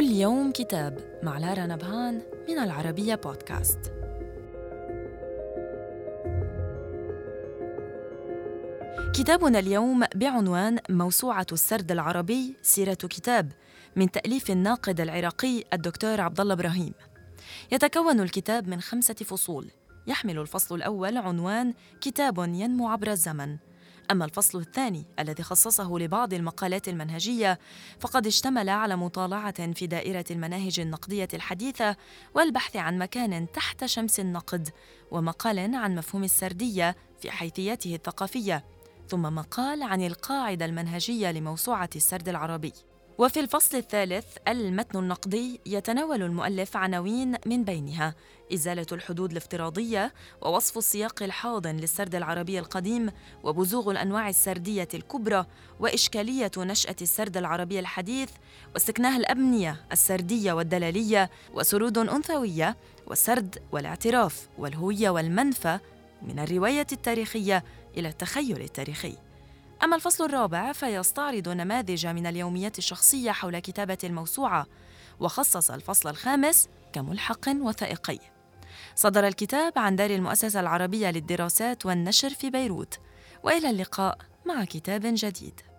كل يوم كتاب مع لارة نبهان من العربية بودكاست. كتابنا اليوم بعنوان موسوعة السرد العربي سيرة كتاب من تأليف الناقد العراقي الدكتور عبدالله إبراهيم. يتكون الكتاب من 5 فصول، يحمل الفصل الأول عنوان كتاب ينمو عبر الزمن. أما الفصل الثاني الذي خصصه لبعض المقالات المنهجية فقد اشتمل على مطالعة في دائرة المناهج النقدية الحديثة والبحث عن مكان تحت شمس النقد، ومقال عن مفهوم السردية في حيثياته الثقافية، ثم مقال عن القاعدة المنهجية لموسوعة السرد العربي. وفي الفصل الثالث المتن النقدي يتناول المؤلف عناوين من بينها إزالة الحدود الافتراضية، ووصف السياق الحاضن للسرد العربي القديم، وبزوغ الأنواع السردية الكبرى، وإشكالية نشأة السرد العربي الحديث، واستكناه الأبنية السردية والدلالية، وسرود أنثوية، والسرد والاعتراف، والهوية والمنفى، من الرواية التاريخية إلى التخيل التاريخي. أما الفصل الرابع فيستعرض نماذج من اليوميات الشخصية حول كتابة الموسوعة، وخصص الفصل الخامس كملحق وثائقي. صدر الكتاب عن دار المؤسسة العربية للدراسات والنشر في بيروت. وإلى اللقاء مع كتاب جديد.